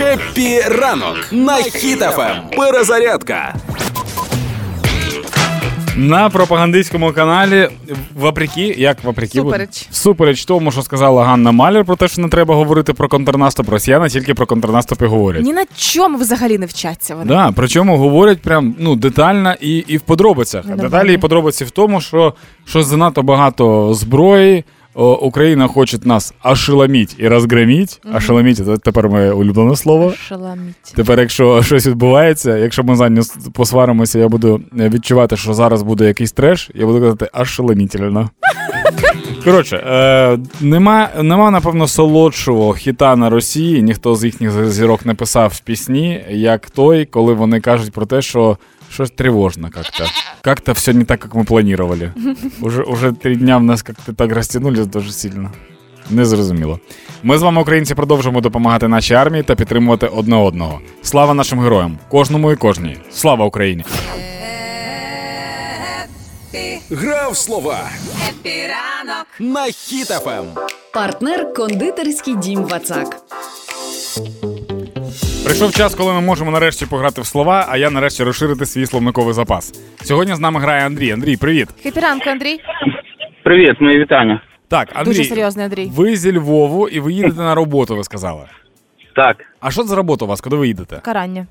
Хеппі ранок на Хіт ФМ. Перезарядка. На пропагандистському каналі всупереч тому, що сказала Ганна Маляр про те, що не треба говорити про контрнаступ, росіяни тільки про контрнаступ і говорять. Ні на чому взагалі не вчаться вони. Да, причому говорять прям детально і в подробицях. А деталі і подробиці в тому, що занадто багато зброї, Україна хоче нас ошеломити і розгромити. Ошеломити — це тепер моє улюблене слово. Ошеломити. Тепер, якщо щось відбувається, якщо ми за нього посваримося, я буду відчувати, що зараз буде якийсь треш, я буду казати «ошеломительно». Коротше, нема, напевно, солодшого хіта на Росії, ніхто з їхніх зірок не писав пісні, як той, коли вони кажуть про те, що щось тревожно как-то. Как-то все не так, как мы планировали. Уже 3 дня в нас как-то так розтягнулись дуже сильно. Незрозуміло. Ми з вами, українці, продовжуємо допомагати нашій армії та підтримувати одне одного. Слава нашим героям. Кожному і кожній. Слава Україні. Гра в слова. Хеппі ранок на Хіт ФМ. Партнер — кондитерський дім «Вацак». Прийшов час, коли ми можемо нарешті пограти в слова, а я нарешті розширити свій словниковий запас. Сьогодні з нами грає Андрій. Андрій, привіт. Хеппі ранку, Андрій. Привіт, мої вітання. Так, Андрій, дуже серйозний Андрій. Ви зі Львову і ви їдете на роботу, ви сказали. Так. А що за робота у вас, куди ви їдете? Карання.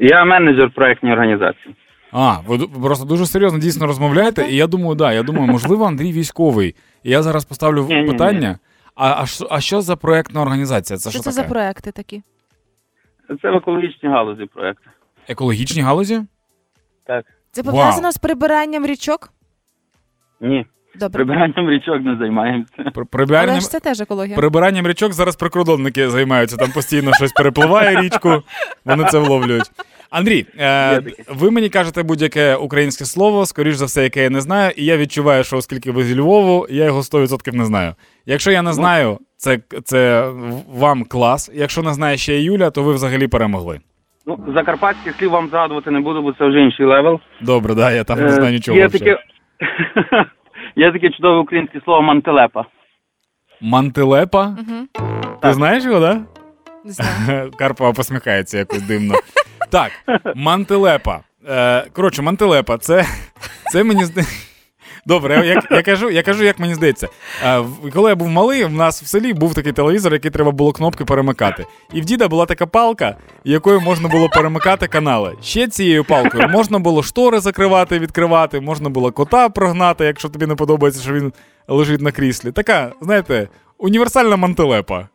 Я менеджер проєктної організації. А, ви просто дуже серйозно дійсно розмовляєте, і я думаю, можливо, Андрій військовий. І я зараз поставлю питання. А що за проєктна організація? Це що таке? Це за проєкти такі? Це в екологічній галузі проєкти. Екологічній галузі? Так. Це пов'язано з прибиранням річок? Ні. Добре. Прибиранням річок не займаємося. Але ж це теж екологія. Прибиранням річок зараз прикордонники займаються. Там постійно щось перепливає річку, вони це вловлюють. Андрій, ви мені кажете будь-яке українське слово, скоріш за все, яке я не знаю, і я відчуваю, що оскільки ви зі Львову, я його 100% не знаю. Якщо я не знаю, це вам клас. Якщо не знає ще і Юля, то ви взагалі перемогли. Закарпатських слів вам згадувати не буду, бо це вже інший левел. Добре, да, я там не знаю нічого. Є таке чудове українське слово «мантелепа». Мантелепа? Угу. Ти знаєш його, да? Не знаю. Карпова посміхається якось дивно. Так, мантелепа. Коротше, мантелепа, це мені здається... Добре, я кажу, як мені здається. Коли я був малий, в нас в селі був такий телевізор, який треба було кнопки перемикати. І в діда була така палка, якою можна було перемикати канали. Ще цією палкою можна було штори закривати, відкривати, можна було кота прогнати, якщо тобі не подобається, що він лежить на кріслі. Така, знаєте, універсальна мантелепа.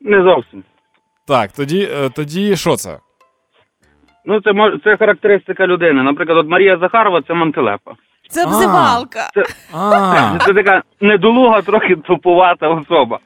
Не зовсім. Так, тоді що це? Це характеристика людини. Наприклад, от Марія Захарова – це мантелепа. Це обзивалка. Це така недолуга, трохи тупувата особа.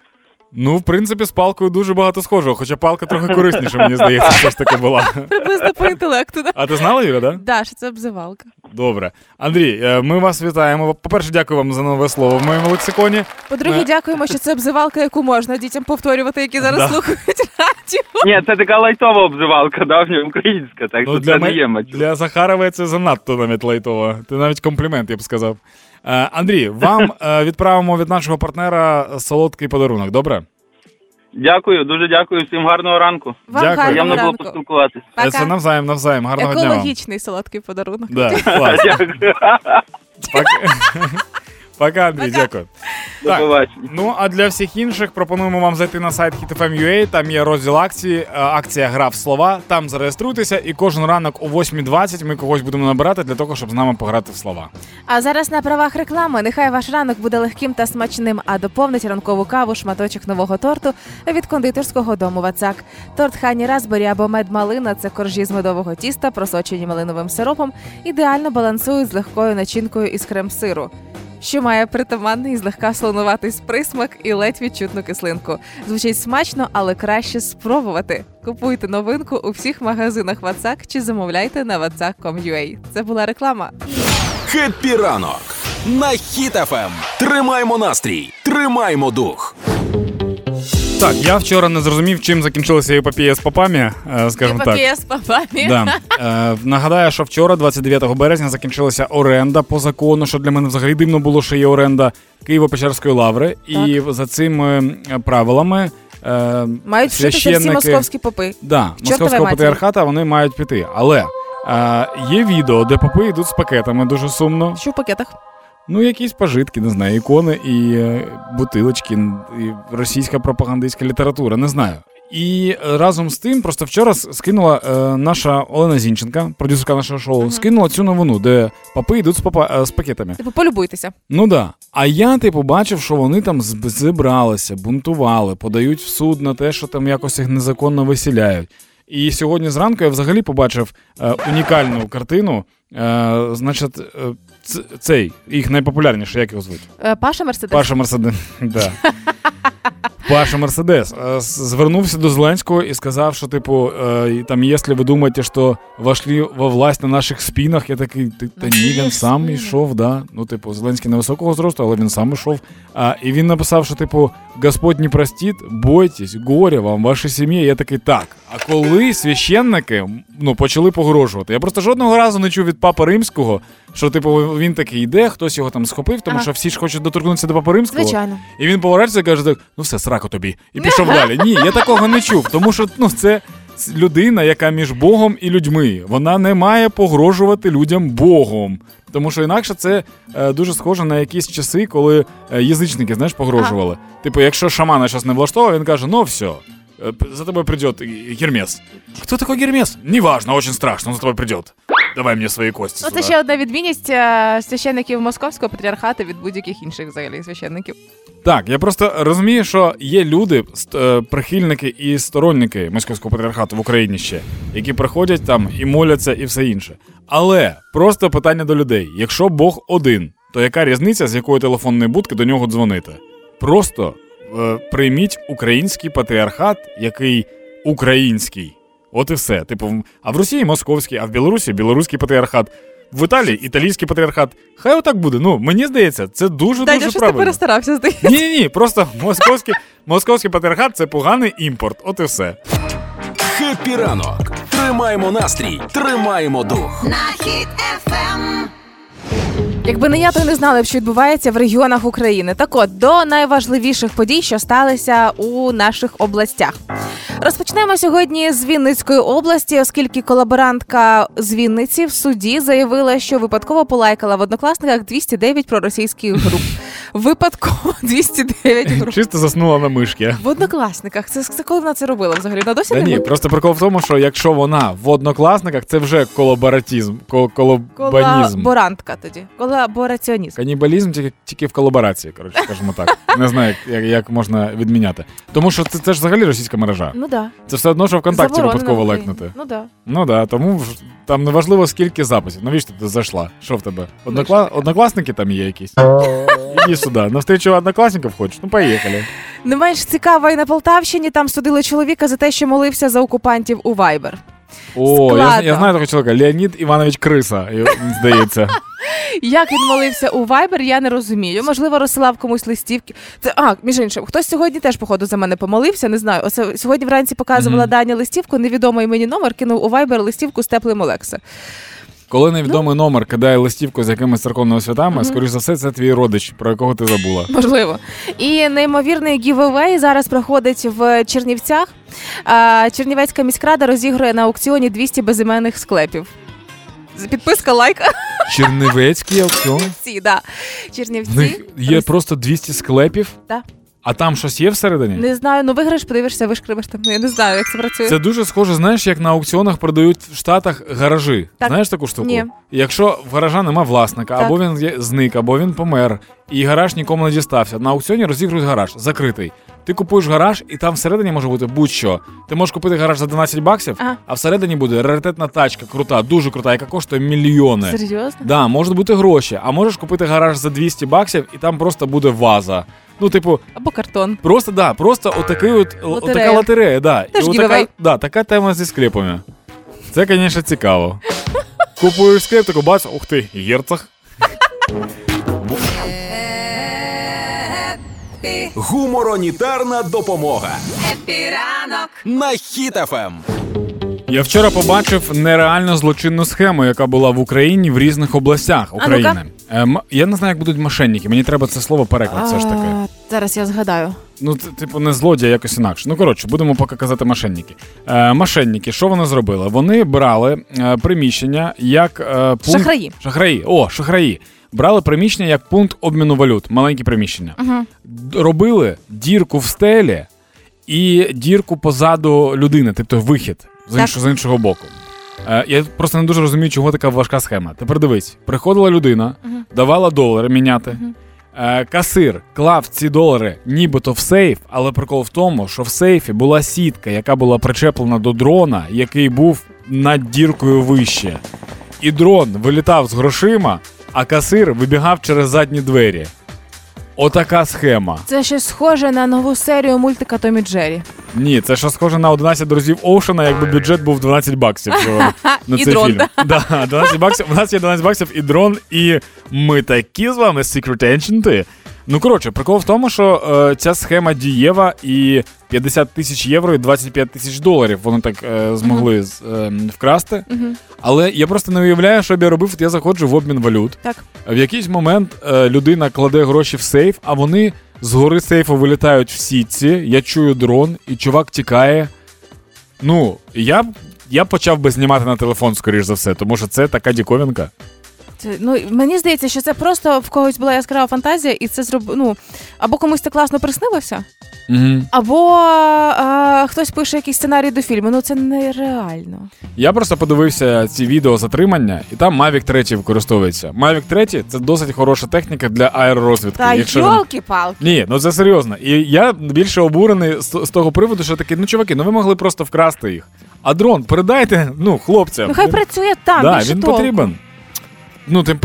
В принципі, з палкою дуже багато схожого, хоча палка трохи корисніша, мені здається, що ж таке була. Приблизно по інтелекту, так. А ти знала, Юля, так? Так, що це обзивалка. Добре. Андрій, ми вас вітаємо. По-перше, дякую вам за нове слово в моєму лексиконі. По-друге, дякуємо, що це обзивалка, яку можна дітям повторювати, які зараз слухають радіо. Ні, це така лайтова обзивалка, давня українська, так що це не є матч. Для Захарової це занадто навіть лайтова. Ти навіть комплімент, я б сказав. Андрій, вам відправимо від нашого партнера солодкий подарунок, добре? Дякую, дуже дякую. Всім гарного ранку. Вам дякую. Гарного ранку. Було поспілкуватися. Пока. Це навзаєм. Гарного дня вам. Екологічний солодкий подарунок. Так, клас. Дякую. Пока, Андрій, дякую. До побачення. А для всіх інших пропонуємо вам зайти на сайт hitfm.ua, там є розділ акції, акція «Гра в слова», там зареєструйтеся, і кожен ранок о 8:20 ми когось будемо набирати для того, щоб з нами пограти в слова. А зараз на правах реклами. Нехай ваш ранок буде легким та смачним, а доповнить ранкову каву шматочок нового торту від кондитерського дому «Вацак». Торт «Хані Разбері» або «Мед Малина» – це коржі з медового тіста, просочені малиновим сиропом, ідеально балансують з легкою начинкою із крем-сиру, що має притаманний, злегка солонуватий присмак і ледь відчутну кислинку. Звучить смачно, але краще спробувати. Купуйте новинку у всіх магазинах Вацак чи замовляйте на vatsak.com.ua. Це була реклама. Хеппі ранок на Хіт ФМ. Тримаймо настрій, тримаймо дух. Так, я вчора не зрозумів, чим закінчилася епопія з попами, скажімо так. Епопія з попами. Да. Нагадаю, що вчора, 29 березня, закінчилася оренда по закону, що для мене взагалі дивно було, що є оренда Київо-Печерської лаври. Так. І за цими правилами мають вчитися всі московські попи. Да, Московського патріархата вони мають піти. Але є відео, де попи йдуть з пакетами, дуже сумно. Що в пакетах? Ну, якісь пожитки, не знаю, ікони і бутилочки, і російська пропагандистська література, не знаю. І разом з тим, просто вчора скинула наша Олена Зінченка, продюсерка нашого шоу, скинула цю новину, де папи йдуть з пакетами. Типу, полюбуйтеся. Ну, да. А я, типу, бачив, що вони там зібралися, бунтували, подають в суд на те, що там якось їх незаконно висіляють. І сьогодні зранку я взагалі побачив унікальну картину. Значить, цей, їх найпопулярніший, як його звуть? Паша Мерседес. Паша Мерседес, да. Паша Мерседес звернувся до Зеленського і сказав, що, типу, там, якщо ви думаєте, що вошли во власть на наших спинах, я такий, та ні, він сам йшов, да. Ну, типу, Зеленський невисокого зросту, але він сам йшов. І він написав, що, типу, Господь не простить, бойтесь, горе вам, ваші сім'ї. Я такий, так. А коли священники, ну, почали погрожувати? Я просто жодного разу не чув від Папи Римського, що, типу, він такий йде, хтось його там схопив, тому що всі ж хочуть доторкнутися до Папи Римського. Звичайно. І він повертається і каже так, ну все, сраку тобі. І пішов далі. Ні, я такого не чув, тому що, ну, це людина, яка між Богом і людьми. Вона не має погрожувати людям Богом. Тому що інакше це дуже схоже на якісь часи, коли язичники, знаєш, погрожували. Типу, якщо шамана щось не влаштовував, він каже, ну все. За тобой придет Гермес. Кто такой Гермес? Неважно, очень страшно, он за тобой придет. Давай мне свои кости сюда. Це ще одна відмінність священників Московського патріархату від будь-яких інших взагалі священників. Так, я просто розумію, що є люди, прихильники і сторонники Московського патріархату в Україні ще, які приходять там і моляться і все інше. Але просто питання до людей. Якщо Бог один, то яка різниця, з якої телефонної будки до нього дзвонити? Просто... прийміть український патріархат, який український. От і все. Типу, а в Росії московський, а в Білорусі білоруський патріархат. В Італії італійський патріархат. Хай отак буде. Ну, мені здається, це дуже-дуже правильно. Дядя, що ти перестарався, здається. Ні-ні, просто московський патріархат – це поганий імпорт. От і все. Хеппі ранок. Тримаємо настрій. Тримаємо дух. На Хіт ФМ. Якби не я, то не знали б, що відбувається в регіонах України. Так от, до найважливіших подій, що сталися у наших областях. Розпочнемо сьогодні з Вінницької області, оскільки колаборантка з Вінниці в суді заявила, що випадково полайкала в Однокласниках 209 проросійських груп. Випадково 209 груп. Чисто заснула на мишки. В Однокласниках. Це коли вона це робила взагалі? Вона досі не ні, просто прикол в тому, що якщо вона в Однокласниках, це вже колаборатізм, колабанізм. Колаборантка тоді. Колабораціонізм. Канібалізм тільки в колаборації, коротше, скажімо так. Не знаю, як можна відміняти. Тому що це ж взагалі російська мережа. Ну да. Це все одно, що ВКонтакті випадково лекнути. Ну да. Ну да, тому там неважливо, скільки записів. Навіщо ти зайшла? Що в тебе? Однокласники там є якісь? Іди сюди. Навстрічу однокласників хочеш? Ну, поїхали. Не менш цікаво і на Полтавщині. Там судили чоловіка за те, що молився за окупантів у Viber. О, я знаю такого чоловіка. Леонид Іванович Криса, здається. Як він молився у Viber, я не розумію. Можливо, розсилав комусь листівки. Це, між іншим, хтось сьогодні теж, походу, за мене помолився, не знаю. Оце, сьогодні вранці показувала Дані листівку, невідомий мені номер, кинув у Viber листівку з теплим Олекса. Коли невідомий номер кидає листівку з якимись церковними святами, скоріш за все, це твій родич, про якого ти забула. Можливо. І неймовірний гівевей зараз проходить в Чернівцях. Чернівецька міськрада розігрує на аукціоні 200 безіменних склепів. Підписка, лайк. Чернівецький аукціон? Чернівці, так. Да. Чернівці. Є просто 200 склепів? Так. Да. А там щось є всередині? Не знаю, ну виграєш, подивишся, вишкребеш там. Я не знаю, як це працює. Це дуже схоже, знаєш, як на аукціонах продають в Штатах гаражі. Так. Знаєш таку штуку? Ні. Якщо в гаража нема власника, так, або він зник, або він помер, і гараж нікому не дістався. На аукціоні розігрують гараж, закритий. Ти купуєш гараж, і там всередині може бути будь-що. Ти можеш купити гараж за 12 баксів, а всередині буде раритетна тачка, крута, дуже крута, яка коштує мільйони. Серйозно? Да, можуть бути гроші. А можеш купити гараж за 200 баксів, і там просто буде ваза. Ну, типу, або картон. Просто, да, просто отака лотерея, да. Теж гівевей. Да, така тема зі склепами. Це, звісно, цікаво. Купуєш склеп, таку бац, ух ти, герцог. Гуморонітарна допомога. Епіранок на Хіт ФМ. Я вчора побачив нереально злочинну схему, яка була в Україні в різних областях України. Я не знаю, як будуть мошенники. Мені треба це слово переклад все ж таки. Зараз я згадаю. Ну, типу, не злодія, якось інакше. Ну, коротше, будемо поки казати мошенники. Мошенники, що вони зробили? Вони брали приміщення як пункт... Шахраї. Брали приміщення як пункт обміну валют. Маленькі приміщення. Угу. Робили дірку в стелі і дірку позаду людини, тобто вихід з іншого боку. Я просто не дуже розумію, чого така важка схема. Тепер дивись, приходила людина, давала долари міняти, касир клав ці долари нібито в сейф, але прикол в тому, що в сейфі була сітка, яка була причеплена до дрона, який був над діркою вище. І дрон вилітав з грошима, а касир вибігав через задні двері. Отака схема. Це ще схоже на нову серію мультика Том і Джері. Ні, це ще схоже на 11 друзів Оушена, якби бюджет був $12 на цей дрон, фільм. Да, $12. У нас є $12 і дрон, і ми такі з вами secret agent. Ну, коротше, прикол в тому, що ця схема дієва, і 50 тисяч євро і 25 тисяч доларів вони так змогли вкрасти. Але я просто не уявляю, що б я робив. От я заходжу в обмін валют. Так. В якийсь момент людина кладе гроші в сейф, а вони з гори сейфу вилітають в сітці. Я чую дрон, і чувак тікає. Ну, я почав би знімати на телефон, скоріш за все, тому що це така діковинка. Ну, мені здається, що це просто в когось була яскрава фантазія, і це ну, або комусь це класно приснилося, або хтось пише якийсь сценарій до фільму. Ну, це нереально. Я просто подивився ці відео затримання, і там Mavic 3 використовується. Mavic 3 – це досить хороша техніка для аеророзвідки. Та йолки-палки. Ні, ну це серйозно. І я більше обурений з того приводу, що такий, ну, чуваки, ну ви могли просто вкрасти їх. А дрон передайте, ну, хлопцям. Ну, хай працює там, да, більше толку. Так, він потрібен. Ну, тим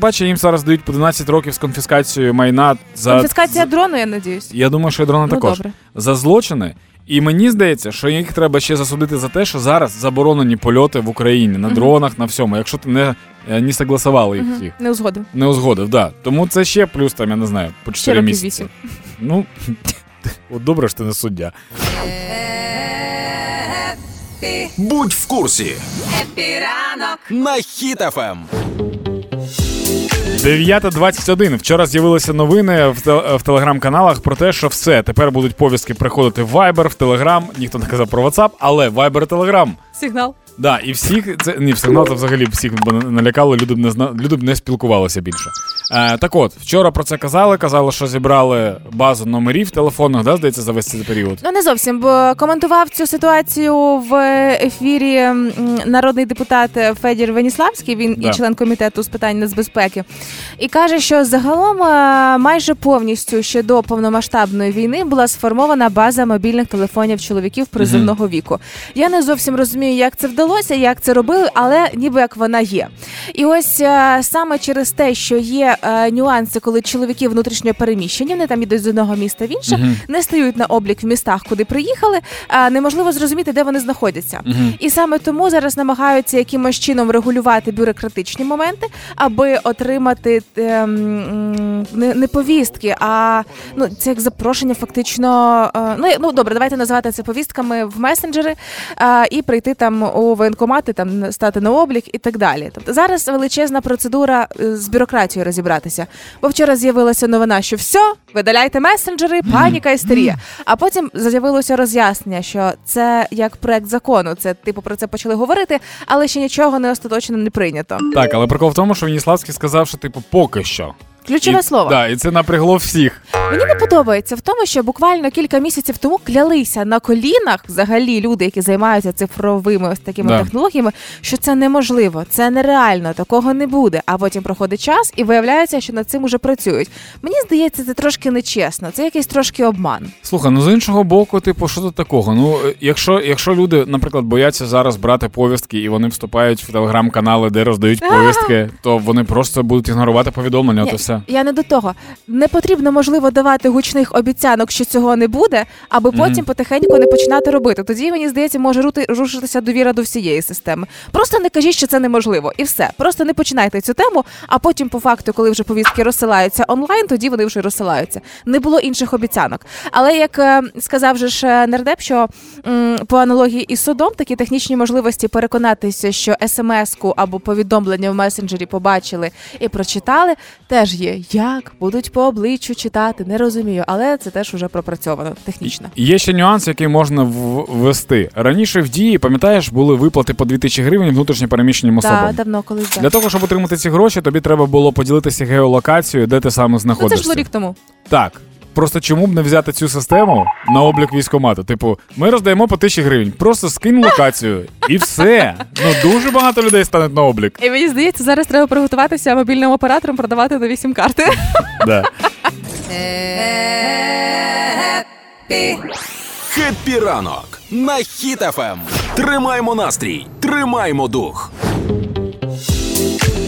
паче їм зараз дають по 12 років з конфіскацією майна за... Конфіскація дрону, я надіюсь. Я думаю, що і дрона також. Добре. За злочини. І мені здається, що їх треба ще засудити за те, що зараз заборонені польоти в Україні на дронах, на всьому. Якщо ти не согласували їх. Не узгодив. Не узгодив, да. Тому це ще плюс, там, я не знаю, по 4 місяці. 8. Ну, от добре, що ти не суддя. Будь в курсі. Хеппі ранок на Хіт ФМ. 9:21. Вчора з'явилися новини в телеграм-каналах про те, що все, тепер будуть повістки приходити в Viber, в Telegram, ніхто не казав про WhatsApp, але Viber і Telegram. Сигнал. Да, і всіх, це, ні, сигнал це взагалі всіх налякало, люди б не спілкувалися більше. Так от, вчора про це казали, що зібрали базу номерів телефонних, да, здається, за весь цей період. Ну, не зовсім, бо коментував цю ситуацію в ефірі народний депутат Федір Веніславський, він і член комітету з питань нацбезпеки, і каже, що загалом майже повністю ще до повномасштабної війни була сформована база мобільних телефонів чоловіків призовного віку. Я не зовсім розумію, як це вдалося, як це робили, але ніби як вона є. І ось саме через те, що є нюанси, коли чоловіки внутрішнього переміщення, вони там йдуть з одного міста в інше, не стають на облік в містах, куди приїхали, неможливо зрозуміти, де вони знаходяться. І саме тому зараз намагаються якимось чином регулювати бюрократичні моменти, аби отримати не повістки, а ну, це як запрошення фактично, ну добре, давайте називати це повістками в месенджери і прийти там у воєнкомати, там стати на облік і так далі. Тобто зараз величезна процедура з бюрократією розібратися. Бо вчора з'явилася новина, що все, видаляйте месенджери, паніка, істерія. А потім з'явилося роз'яснення, що це як проект закону, це типу про це почали говорити, але ще нічого не остаточно не прийнято. Так, але прикол в тому, що Веніславський сказав, що типу поки що. Ключове слово. Так, і це напрягло всіх. Мені не подобається в тому, що буквально кілька місяців тому клялися на колінах взагалі люди, які займаються цифровими ось такими технологіями, що це неможливо, це нереально, такого не буде. А потім проходить час і виявляється, що над цим уже працюють. Мені здається, це трошки нечесно, це якийсь трошки обман. Слухай, ну з іншого боку, типу, що тут такого? Ну, якщо люди, наприклад, бояться зараз брати повістки і вони вступають в телеграм-канали, де роздають повістки, то вони просто будуть ігнорувати повідомлення, то все. Я не до того. Не потрібно, можливо, давати гучних обіцянок, що цього не буде, аби потім потихеньку не починати робити. Тоді, мені здається, може рушитися довіра до всієї системи. Просто не кажіть, що це неможливо. І все. Просто не починайте цю тему, а потім по факту, коли вже повістки розсилаються онлайн, тоді вони вже розсилаються. Не було інших обіцянок. Але, як сказав же ж нардеп, що по аналогії із судом, такі технічні можливості переконатися, що смс-ку або повідомлення в месенджері побачили і прочитали, теж є. є. Як будуть по обличчю читати, не розумію, але це теж уже пропрацьовано технічно. Є ще нюанс, який можна ввести. Раніше в Дії, пам'ятаєш, були виплати по 2000 гривень внутрішньо переміщеним особам. Так, давно колись. Так. Для того, щоб отримати ці гроші, тобі треба було поділитися геолокацією, де ти саме знаходишся. Ну, це ж було рік тому. Так. Просто чому б не взяти цю систему на облік військкомату? Типу, ми роздаємо по 1000 гривень, просто скинь локацію і все. Ну, дуже багато людей стануть на облік. І мені здається, зараз треба приготуватися мобільним операторам продавати нові сім-карти. Так. Хеппі ранок на Хіт ФМ. Тримаємо настрій, тримаємо дух.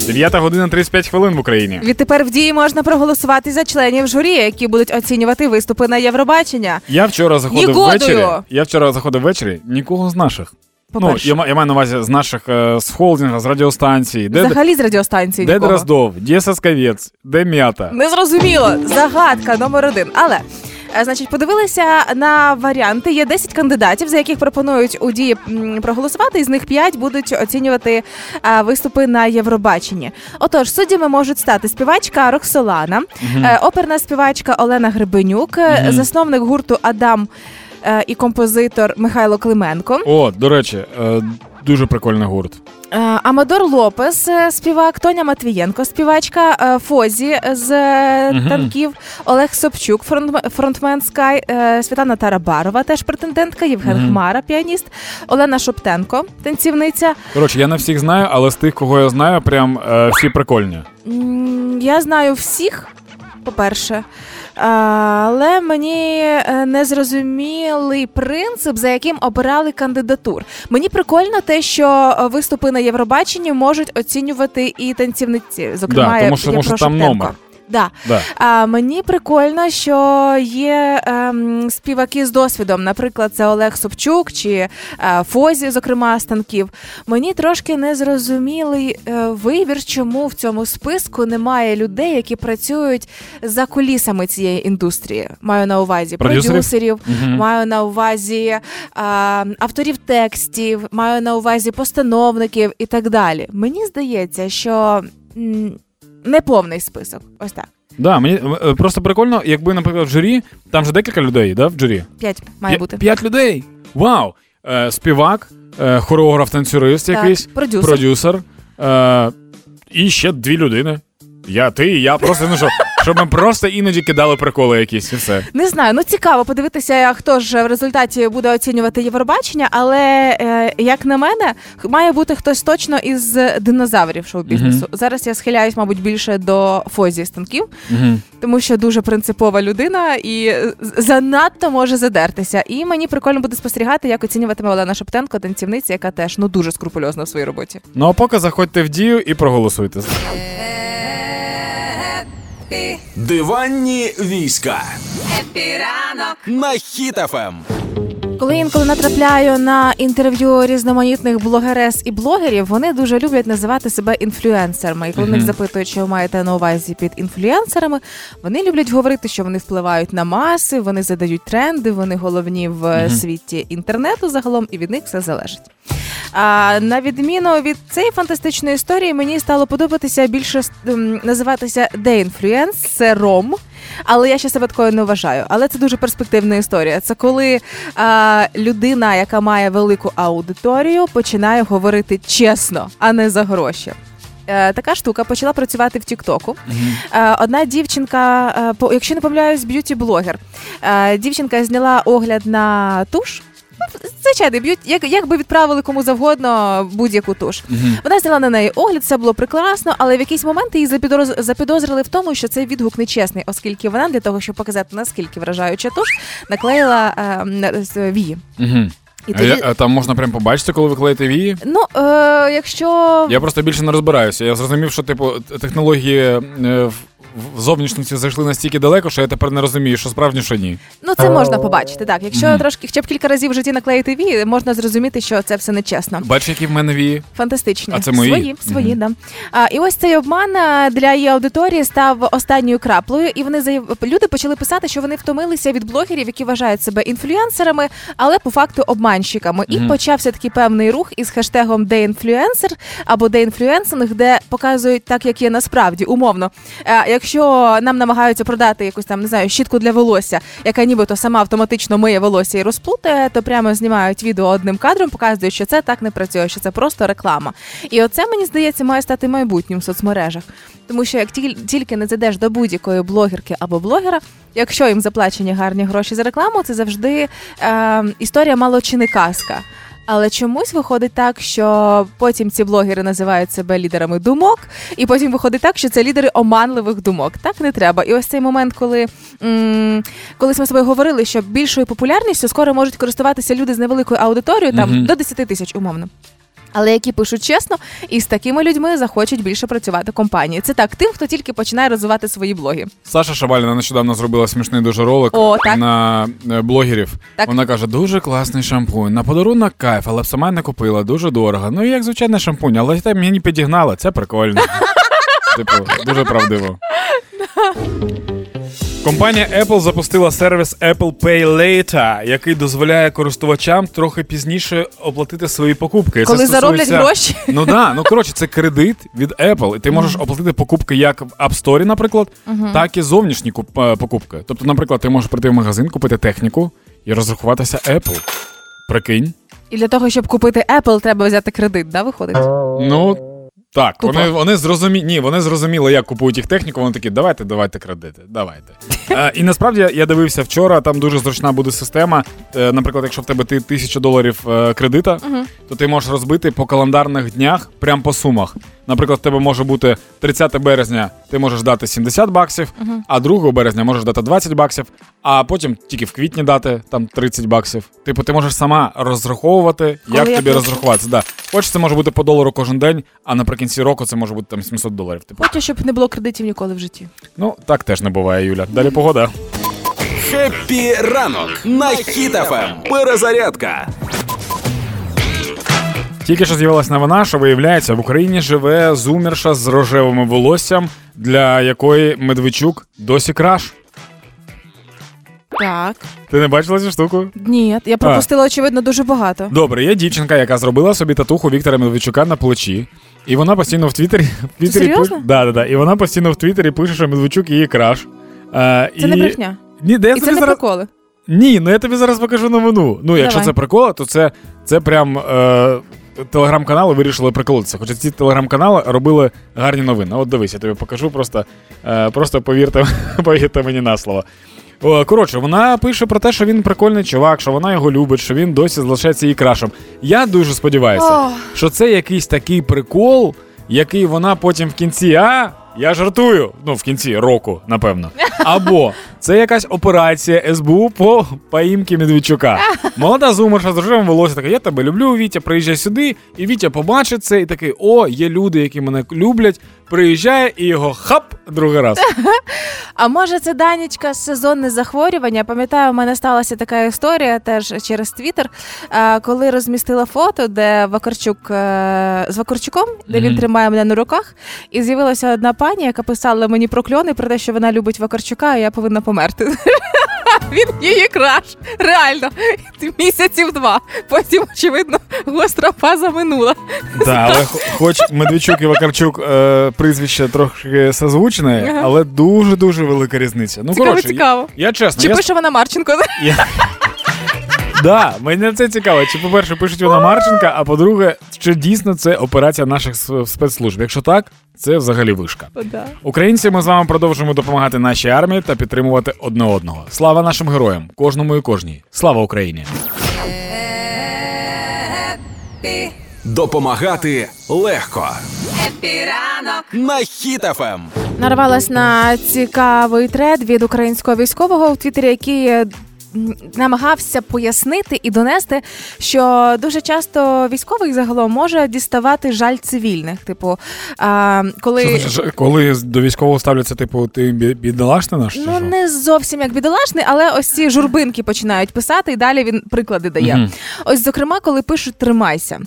9:35 в Україні. Відтепер в Дії можна проголосувати за членів журі, які будуть оцінювати виступи на Євробачення. Я вчора заходив ввечері, нікого з наших. По-перше. Ну, я маю на увазі з наших, з холдинга, з радіостанцій. Взагалі з радіостанцій нікого. Де Дроздов, де Сасковець, де М'ята. Незрозуміло. Загадка номер 1. Але... Значить, подивилися на варіанти. Є 10 кандидатів, за яких пропонують у Дії проголосувати, і з них 5 будуть оцінювати виступи на Євробаченні. Отож, суддями можуть стати співачка Роксолана, оперна співачка Олена Гребенюк, засновник гурту Адам І композитор Михайло Клименко. О, до речі, дуже прикольний гурт. Амадор Лопес, співак, Тоня Матвієнко, співачка, Фозі з танків, Олег Собчук, фронтмен Скай, Світлана Тарабарова, теж претендентка, Євген Хмара, піаніст, Олена Шоптенко, танцівниця. Коротше, я не всіх знаю, але з тих, кого я знаю, прям всі прикольні. Я знаю всіх, по-перше. Але мені незрозумілий принцип, за яким обирали кандидатур. Мені прикольно те, що виступи на Євробаченні можуть оцінювати і танцівниці, зокрема, да, тому що там номер. Да. Да. Мені прикольно, що є співаки з досвідом, наприклад, це Олег Собчук чи Фозі, зокрема, з танків. Мені трошки незрозумілий вибір, чому в цьому списку немає людей, які працюють за кулісами цієї індустрії. Маю на увазі продюсерів, маю на увазі авторів текстів, маю на увазі постановників і так далі. Мені здається, що... неповний список, ось так. Да, мені просто прикольно, якби, наприклад, в журі, там же декілька людей, да, в журі? 5 має бути. 5 людей? Вау! Співак, хореограф-танцюрист якийсь, продюсер і ще 2 людини. Я, ти і я, просто, ну що, щоб ми просто іноді кидали приколи якісь і все. Не знаю, ну цікаво подивитися, хто ж в результаті буде оцінювати Євробачення, але, як на мене, має бути хтось точно із динозаврів шоу-бізнесу. Зараз я схиляюсь, мабуть, більше до Фозі з танків, тому що дуже принципова людина і занадто може задертися. І мені прикольно буде спостерігати, як оцінюватиме Олена Шоптенко, танцівниця, яка теж, ну, дуже скрупульозна в своїй роботі. Ну, а поки заходьте в Дію і проголосуйте. Диванні війська. Хеппі ранок на Хіт ФМ. Коли інколи натрапляю на інтерв'ю різноманітних блогерес і блогерів, вони дуже люблять називати себе інфлюенсерами. І коли них запитують, що маєте на увазі під інфлюенсерами, вони люблять говорити, що вони впливають на маси, вони задають тренди, вони головні в світі інтернету загалом, і від них все залежить. А на відміну від цієї фантастичної історії, мені стало подобатися більше називатися деінфлюенсером. Але я ще себе такою не вважаю. Але це дуже перспективна історія. Це коли людина, яка має велику аудиторію, починає говорити чесно, а не за гроші. Така штука почала працювати в Тік-Току. Одна дівчинка, якщо не помиляюсь, б'юті-блогер. Дівчинка зняла огляд на туш. Звичайно, б'ють, якби відправили кому завгодно будь-яку туш. Вона зняла на неї огляд, все було прекрасно, але в якийсь момент її запідозрили в тому, що цей відгук нечесний, оскільки вона для того, щоб показати, наскільки вражаюча туш, наклеїла вії. А там можна прям побачити, коли ви клеїте вії? Ну, якщо... Я просто більше не розбираюся. Я зрозумів, що типу технології... В зовнішності зайшли настільки далеко, що я тепер не розумію, що справді, що ні. Ну, це можна побачити, так. Якщо трошки, хоча б кілька разів в житті наклеїти вії, можна зрозуміти, що це все нечесно. Бачиш, які в мене вії? Фантастичні. А це мої? Свої, да. І ось цей обман для її аудиторії став останньою краплею, і люди почали писати, що вони втомилися від блогерів, які вважають себе інфлюенсерами, але по факту обманщиками. І почався такий певний рух із хештегом «деінфлюенсер» або «деінфлюенсинг», де показують так, як є насправді, умовно. якщо нам намагаються продати якусь там, не знаю, щітку для волосся, яка нібито сама автоматично миє волосся і розплутає, то прямо знімають відео одним кадром, показують, що це так не працює, що це просто реклама. І оце, мені здається, має стати майбутнім в соцмережах. Тому що як тільки не зайдеш до будь-якої блогерки або блогера, якщо їм заплачені гарні гроші за рекламу, це завжди історія мало чи не казка. Але чомусь виходить так, що потім ці блогери називають себе лідерами думок, і потім виходить так, що це лідери оманливих думок. Так не треба. І ось цей момент, коли колись ми з собою говорили, що більшою популярністю скоро можуть користуватися люди з невеликою аудиторією, там до 10 тисяч умовно. Але які пишуть чесно, і з такими людьми захочуть більше працювати компанії. Це так, тим, хто тільки починає розвивати свої блоги. Саша Шабаліна нещодавно зробила смішний дуже ролик на блогерів. Так. Вона каже, дуже класний шампунь, на подарунок кайф, але б сама не купила, дуже дорого. Ну, як звичайний шампунь, але це мені підігнала, це прикольно. Типу, дуже правдиво. Компанія Apple запустила сервіс Apple Pay Later, який дозволяє користувачам трохи пізніше оплатити свої покупки. Коли зароблять гроші? Ну да, ну коротше, це кредит від Apple, і ти можеш оплатити покупки як в App Store, наприклад, так і зовнішні покупки. Тобто, наприклад, ти можеш прийти в магазин, купити техніку і розрахуватися Apple. Прикинь. І для того, щоб купити Apple, треба взяти кредит, да, виходить? Ну, так, вони зрозуміли, як купують їх техніку, вони такі, давайте кредити, давайте. І насправді, я дивився вчора, там дуже зручна буде система. Наприклад, якщо в тебе ти $1000 кредита, то ти можеш розбити по календарних днях, прям по сумах. Наприклад, в тебе може бути 30 березня, ти можеш дати $70, а 2 березня можеш дати $20, а потім тільки в квітні дати там $30. Типу, ти можеш сама розраховувати, коли як тобі розрахуватися. Да. Хочеш, це може бути по $1 кожен день, а наприкінці року це може бути там $700. Типу. Хочу, щоб не було кредитів ніколи в житті. Ну, так теж не буває, Юля. Далі погода. Хеппі ранок на Хіт ФМ. Перезарядка. Тільки що з'явилась новина, що виявляється, в Україні живе зумерша з рожевими волоссям, для якої Медведчук досі краш. Так. Ти не бачила цю штуку? Ні, я пропустила, очевидно, дуже багато. Добре, є дівчинка, яка зробила собі татуху Віктора Медведчука на плечі. І вона постійно в Твіттері... Серйозно? Да. І вона постійно в Твіттері пише, що Медведчук її краш. Це не брехня? Ні, де я собі зараз... приколи? Ні, ну я тобі зараз покажу новину. Ну, якщо це приколи, то це прям... Телеграм-канали вирішили приколитися. Хоча ці телеграм-канали робили гарні новини. От дивись, я тобі покажу, просто повірте мені на слово. Коротше, вона пише про те, що він прикольний чувак, що вона його любить, що він досі залишається її крашем. Я дуже сподіваюся, що це якийсь такий прикол, який вона потім в кінці, я жартую, ну в кінці року, напевно. Або це якась операція СБУ по поїмці Медведчука. Молода зумерша з рожевим волоссям така, я тебе люблю, Вітя, приїжджай сюди. І Вітя побачить це і такий, є люди, які мене люблять, приїжджає і його другий раз. А може це, Данечка, сезонне захворювання? Пам'ятаю, у мене сталася така історія теж через Твіттер, коли розмістила фото, де Вакарчук з Вакарчуком, де він тримає мене на руках, і з'явилася одна пані, яка писала мені прокльони про те, що вона любить Вакарчука, і я повинна померти. Він її краш. Реально. Місяців 2. Потім, очевидно, гостра фаза минула. Да, але хоч Медведчук і Вакарчук прізвище трохи созвучне, але дуже-дуже велика різниця. Ну, цікаво. Я чесно. Чи пише вона Марченко? Да, мені це цікаво. Чи, по-перше, пишуть вона Марченка, а по-друге, чи дійсно це операція наших спецслужб. Якщо так, це взагалі вишка. Українці, ми з вами продовжуємо допомагати нашій армії та підтримувати одне одного. Слава нашим героям, кожному і кожній. Слава Україні! Е-пі. Допомагати легко. Хеппі ранок на Хіт ФМ. Нарвалась на цікавий тред від українського військового в Твіттері, який намагався пояснити і донести, що дуже часто військовий загалом може діставати жаль цивільних. Типу, коли до військового ставляться, типу, ти бідолашний наш? Ну, не зовсім як бідолашний, але ось ці журбинки починають писати, і далі він приклади дає. Ось, зокрема, коли пишуть «тримайся».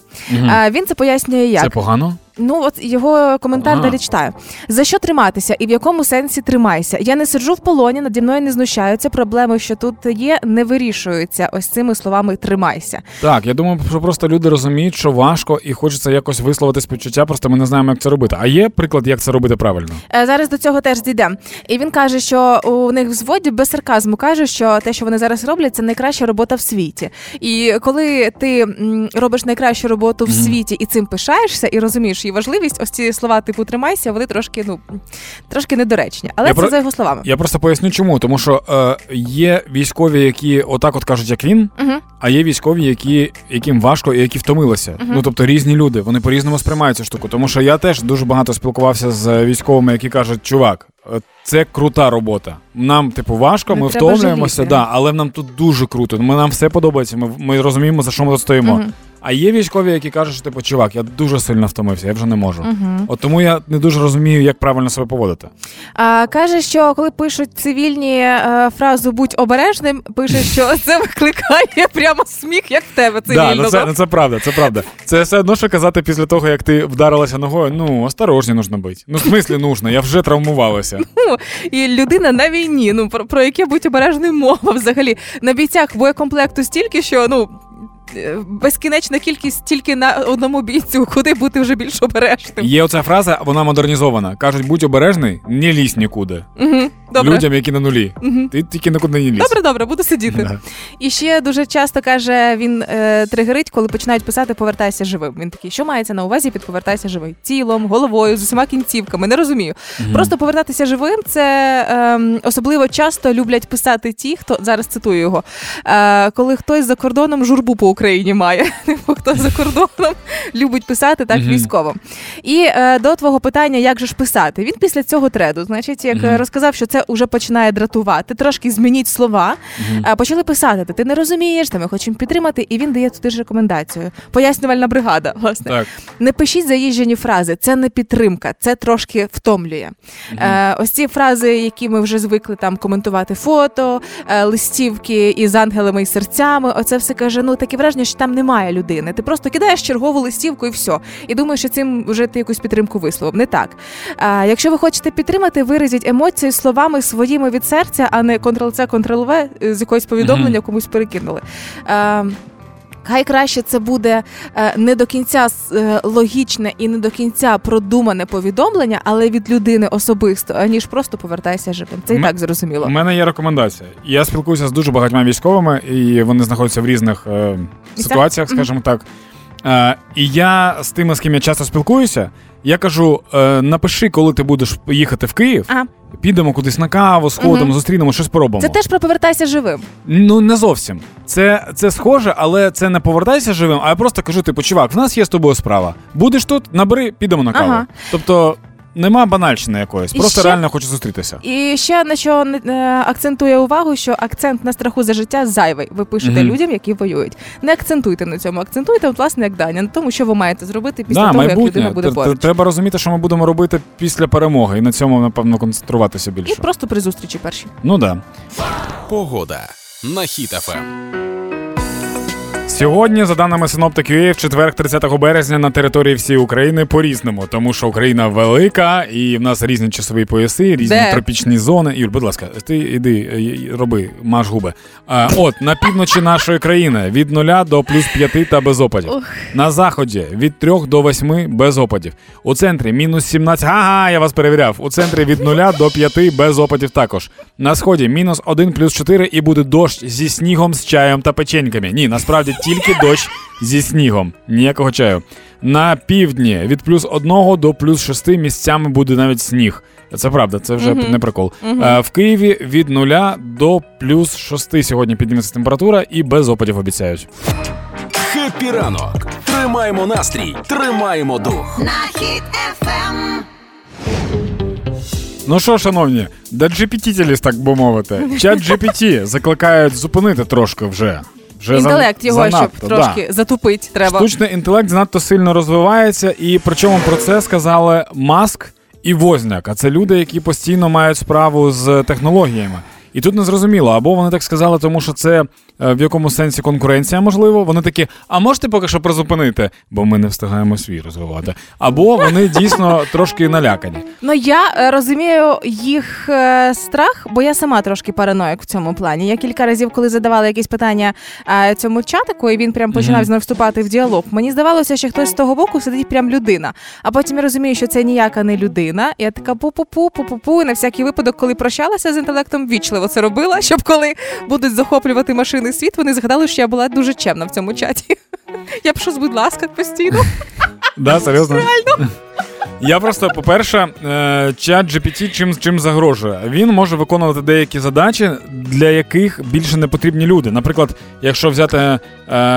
Він це пояснює як. Це погано? Ну, от його коментар далі читаю. За що триматися і в якому сенсі тримайся? Я не сиджу в полоні, наді мною не знущаються, проблеми, що тут є, не вирішуються. Ось цими словами «тримайся». Так, я думаю, що просто люди розуміють, що важко і хочеться якось висловити співчуття, просто ми не знаємо, як це робити. А є приклад, як це робити правильно? Зараз до цього теж дійдемо. І він каже, що у них в зводі без сарказму каже, що те, що вони зараз роблять, це найкраща робота в світі. І коли ти робиш найкращу роботу в світі і цим пишаєшся, і розумієш її важливість, ось ці слова типу «тримайся», вони трошки, ну, трошки недоречні. Але це за його словами. Я просто поясню, чому. Тому що є військові, які отак от кажуть, як він, а є військові, яким важко і які втомилися. Ну, тобто різні люди, вони по-різному сприймають цю штуку. Тому що я теж дуже багато спілкувався з військовими, які кажуть, чувак, це крута робота. Нам, типу, важко, ми втомлюємося, да, але нам тут дуже круто, нам все подобається, ми розуміємо, за що ми тут стоїмо. А є військові, які кажуть, що типу, чувак, я дуже сильно втомився, я вже не можу. От тому я не дуже розумію, як правильно себе поводити. А, каже, що коли пишуть цивільні фразу «будь обережним», пише, що це викликає прямо сміх, як в тебе цивільно. Да, це правда, це правда. Це все одно, що казати після того, як ти вдарилася ногою, ну, осторожні нужно бути. Ну, в смислі нужно, я вже травмувалася. Ну, і людина на війні, ну, про яке «будь обережним» мова взагалі. На бійцях боєкомплекту стільки, що, ну, безкінечна кількість тільки на одному бійцю. Куди бути вже більш обережним? Є оця фраза, вона модернізована. Кажуть, будь обережний, не лізь нікуди. Добре. Людям, які на нулі. Ти тільки нікуди не лізь. Добре, буду сидіти. Да. І ще дуже часто, каже, він тригерить, коли починають писати «повертайся живим». Він такий, що мається на увазі під «повертайся живим»? Тілом, головою, з усіма кінцівками, не розумію. Просто «повертатися живим» – це особливо часто люблять писати ті, хто, зараз цитую його, коли хтось за кордоном журбу по Україні має, хто за кордоном любить писати так військово. І до твого питання, як же ж писати? Він після цього треду, значить, як розказав, що це уже починає дратувати, трошки змініть слова, почали писати, ти не розумієш, ми хочемо підтримати, і він дає туди ж рекомендацію. Пояснювальна бригада, власне. Так. Не пишіть заїжджені фрази, це не підтримка, це трошки втомлює. Ось ці фрази, які ми вже звикли там коментувати фото, листівки із ангелами і серцями, оце все каже, ну таке враження, що там немає людини, ти просто кидаєш чергову листівку і все, і думаєш, що цим вже ти якусь підтримку висловив. Не так. Якщо ви хочете підтримати, виразіть емоції, слова своїми від серця, а не Ctrl-C, Ctrl-V з якогось повідомлення комусь перекинули. Хай краще це буде не до кінця логічне і не до кінця продумане повідомлення, але від людини особисто, аніж просто «повертайся живим». Це і так зрозуміло. У мене є рекомендація. Я спілкуюся з дуже багатьма військовими, і вони знаходяться в різних ситуаціях, скажімо так. І я з тими, з ким я часто спілкуюся, я кажу, напиши, коли ти будеш їхати в Київ, підемо кудись на каву, сходимо, зустрінемо, щось поробимо. Це теж про «повертайся живим». Ну, не зовсім. Це схоже, але це не «повертайся живим», а я просто кажу, типу, чувак, в нас є з тобою справа. Будеш тут, набери, підемо на каву. Тобто... Нема банальщини якоїсь, просто реально хочу зустрітися. І ще на що акцентує увагу, що акцент на страху за життя зайвий. Ви пишете людям, які воюють. Не акцентуйте на цьому, акцентуйте, власне, як Даня, на тому, що ви маєте зробити після того, майбутнє. Як людина буде поруч. Треба розуміти, що ми будемо робити після перемоги, і на цьому, напевно, концентруватися більше. І просто при зустрічі перші. Ну да. Погода на Хіт ФМ. Сьогодні, за даними синоптиків, в четвер, 30 березня, на території всієї України по-різному, тому що Україна велика, і в нас різні часові пояси, різні тропічні зони. Юль, будь ласка, ти йди, роби, маж губи. От, на півночі нашої країни від 0 до плюс 5 та без опадів. На заході від 3 до 8 без опадів. У центрі мінус 17, я вас перевіряв. У центрі від 0 до 5 без опадів також. На сході мінус 1, плюс 4 і буде дощ зі снігом, з чаєм та печеньками. Ні, насправді тільки дощ зі снігом, ніякого чаю. На півдні від плюс 1 до плюс 6 місцями буде навіть сніг. Це правда, це вже не прикол. В Києві від 0 до плюс 6 сьогодні підніметься температура і без опадів обіцяють. Хеппі ранок. Тримаємо настрій, тримаємо дух. На Хіт ФМ. Ну що, шановні, ChatGPT-тілі, так би мовити. ChatGPT закликають зупинити трошки вже. Інтелект його, занадто, щоб трошки затупити треба. Штучний інтелект занадто сильно розвивається, і причому про це сказали Маск і Возняк. А це люди, які постійно мають справу з технологіями. І тут не зрозуміло, або вони так сказали, тому що це в якому сенсі конкуренція, можливо. Вони такі, а можете поки що призупинити? Бо ми не встигаємо свій розвивати. Або вони дійсно трошки налякані. Ну, я розумію їх страх, бо я сама трошки параноїк в цьому плані. Я кілька разів, коли задавала якісь питання цьому чатику, і він прям починав з мною вступати в діалог, мені здавалося, що хтось з того боку сидить прям людина. А потім я розумію, що це ніяка не людина. Я така пу-пу-пу, і на всякий випадок, коли прощалася з інтелектом, вічливо це робила, щоб коли будуть захоплювати машини світ, вони згадали, що я була дуже чемна в цьому чаті. Я пишу, будь ласка, постійно. Да, серйозно. Реально. Я просто, по-перше, ChatGPT чим загрожує? Він може виконувати деякі задачі, для яких більше не потрібні люди. Наприклад, якщо взяти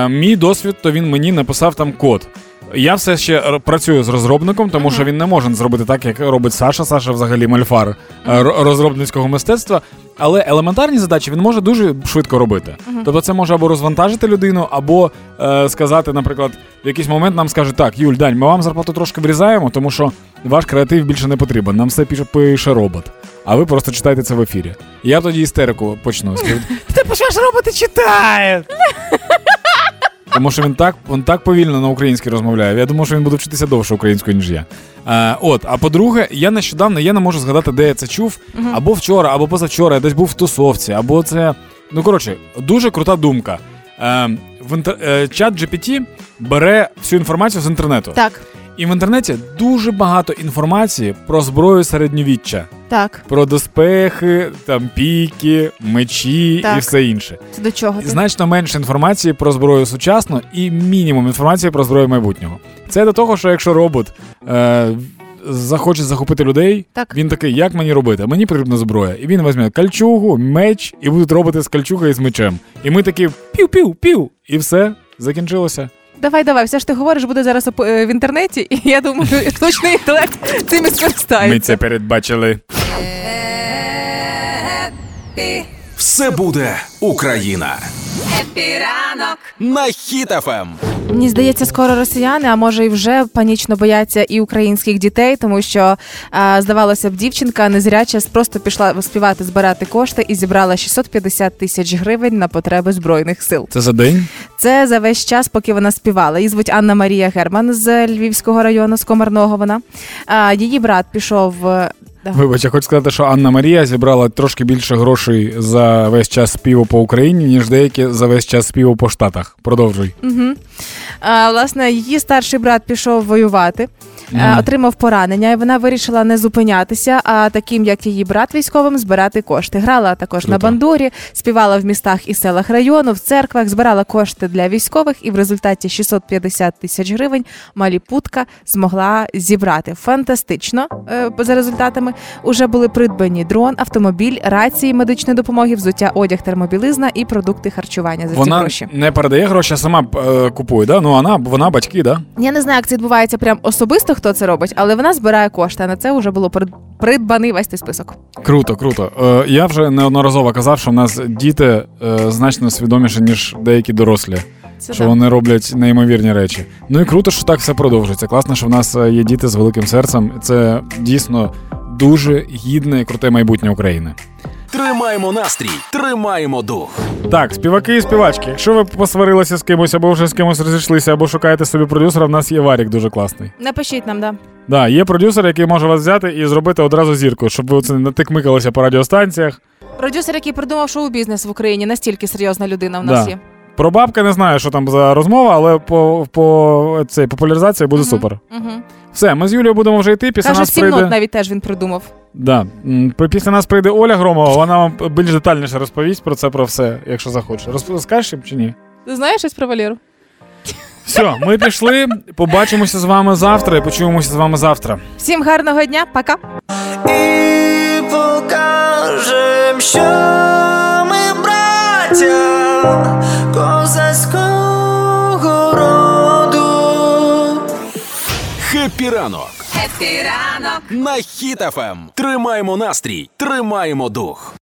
мій досвід, то він мені написав там код. Я все ще працюю з розробником, тому що він не може зробити так, як робить Саша. Саша взагалі мальфар розробницького мистецтва. Але елементарні задачі він може дуже швидко робити. Тобто це може або розвантажити людину, або сказати, наприклад, в якийсь момент нам скажуть, так, Юль, Дань, ми вам зарплату трошки врізаємо, тому що ваш креатив більше не потрібен, нам все пише робот. А ви просто читаєте це в ефірі. Я тоді істерику почну. Ти почнеш роботи читає! Тому що він так повільно на українській розмовляє. Я думаю, що він буде вчитися довше українською, ніж я. А по-друге, я нещодавно, я не можу згадати, де я це чув. Або вчора, або позавчора, я десь був в тусовці, або це... Ну, коротше, дуже крута думка. ChatGPT бере всю інформацію з інтернету. Так. І в інтернеті дуже багато інформації про зброю середньовіччя. Так. Про доспехи, там, піки, мечі так. І все інше. Це до чого? Значно менше інформації про зброю сучасну і мінімум інформації про зброю майбутнього. Це до того, що якщо робот захоче захопити людей, так. Він такий, як мені робити? Мені потрібна зброя. І він візьме кальчугу, меч, і будуть робити з кальчугою і з мечем. І ми такі пів-пів-пів, і все, закінчилося. Давай, все ж ти говориш, буде зараз в інтернеті, і я думаю, штучний інтелект цим і скористається. Ми це передбачили. Все буде Україна. Хеппі ранок на Хіт ФМ. Мені здається, скоро росіяни, а може і вже панічно бояться і українських дітей, тому що, здавалося б, дівчинка незряча просто пішла співати, збирати кошти і зібрала 650 тисяч гривень на потреби Збройних сил. Це за день? Це за весь час, поки вона співала. Її звуть Анна Марія Герман з Львівського району, з Комарного вона. Її брат пішов... Да. Вибач, я хочу сказати, що Анна Марія зібрала трошки більше грошей за весь час співу по Україні, ніж деякі за весь час співу по Штатах. Продовжуй. Угу. Власне, її старший брат пішов воювати, отримав поранення, і вона вирішила не зупинятися, а таким, як її брат військовим, збирати кошти. Грала також на бандурі, співала в містах і селах району, в церквах, збирала кошти для військових, і в результаті 650 тисяч гривень Маліпутка змогла зібрати. Фантастично за результатами. Уже були придбані дрон, автомобіль, рації медичної допомоги, взуття, одяг, термобілизна і продукти харчування за ці гроші. Вона не передає гроші, а сама купує, да? Ну, вона батьки, да? Я не знаю, як це відбувається прям особисто, хто це робить, але вона збирає кошти, а на це вже було придбаний весь цей список. Круто. Я вже неодноразово казав, що в нас діти значно свідоміші, ніж деякі дорослі. Це що так. Вони роблять неймовірні речі. Ну і круто, що так все продовжується. Класно, що в нас є діти з великим серцем. Це дійсно дуже гідне і круте майбутнє України. Тримаємо настрій, тримаємо дух. Так, співаки і співачки, якщо ви посварилися з кимось, або вже з кимось розійшлися, або шукаєте собі продюсера, в нас є Варік дуже класний. Напишіть нам, да. Да, є продюсер, який може вас взяти і зробити одразу зірку, щоб ви оце не тикмикалися по радіостанціях. Продюсер, який придумав шоу-бізнес в Україні, настільки серйозна людина в нас є. Про бабка не знаю, що там за розмова, але по цій популяризації буде супер. Все, ми з Юлією будемо вже йти, після нас прийде... Каже, 7 нот навіть теж він придумав. Да. Після нас прийде Оля Громова, вона вам більш детальніше розповість про це, про все, якщо захоче. Розкажеш їм чи ні? Ти знаєш щось про Валеру? Все, ми пішли, побачимося з вами завтра і почуємося з вами завтра. Всім гарного дня, пока! І покажем, що ми браття. Козацького роду. Хеппі ранок. Хеппі ранок. На Хіт ФМ. Тримаємо настрій, тримаємо дух.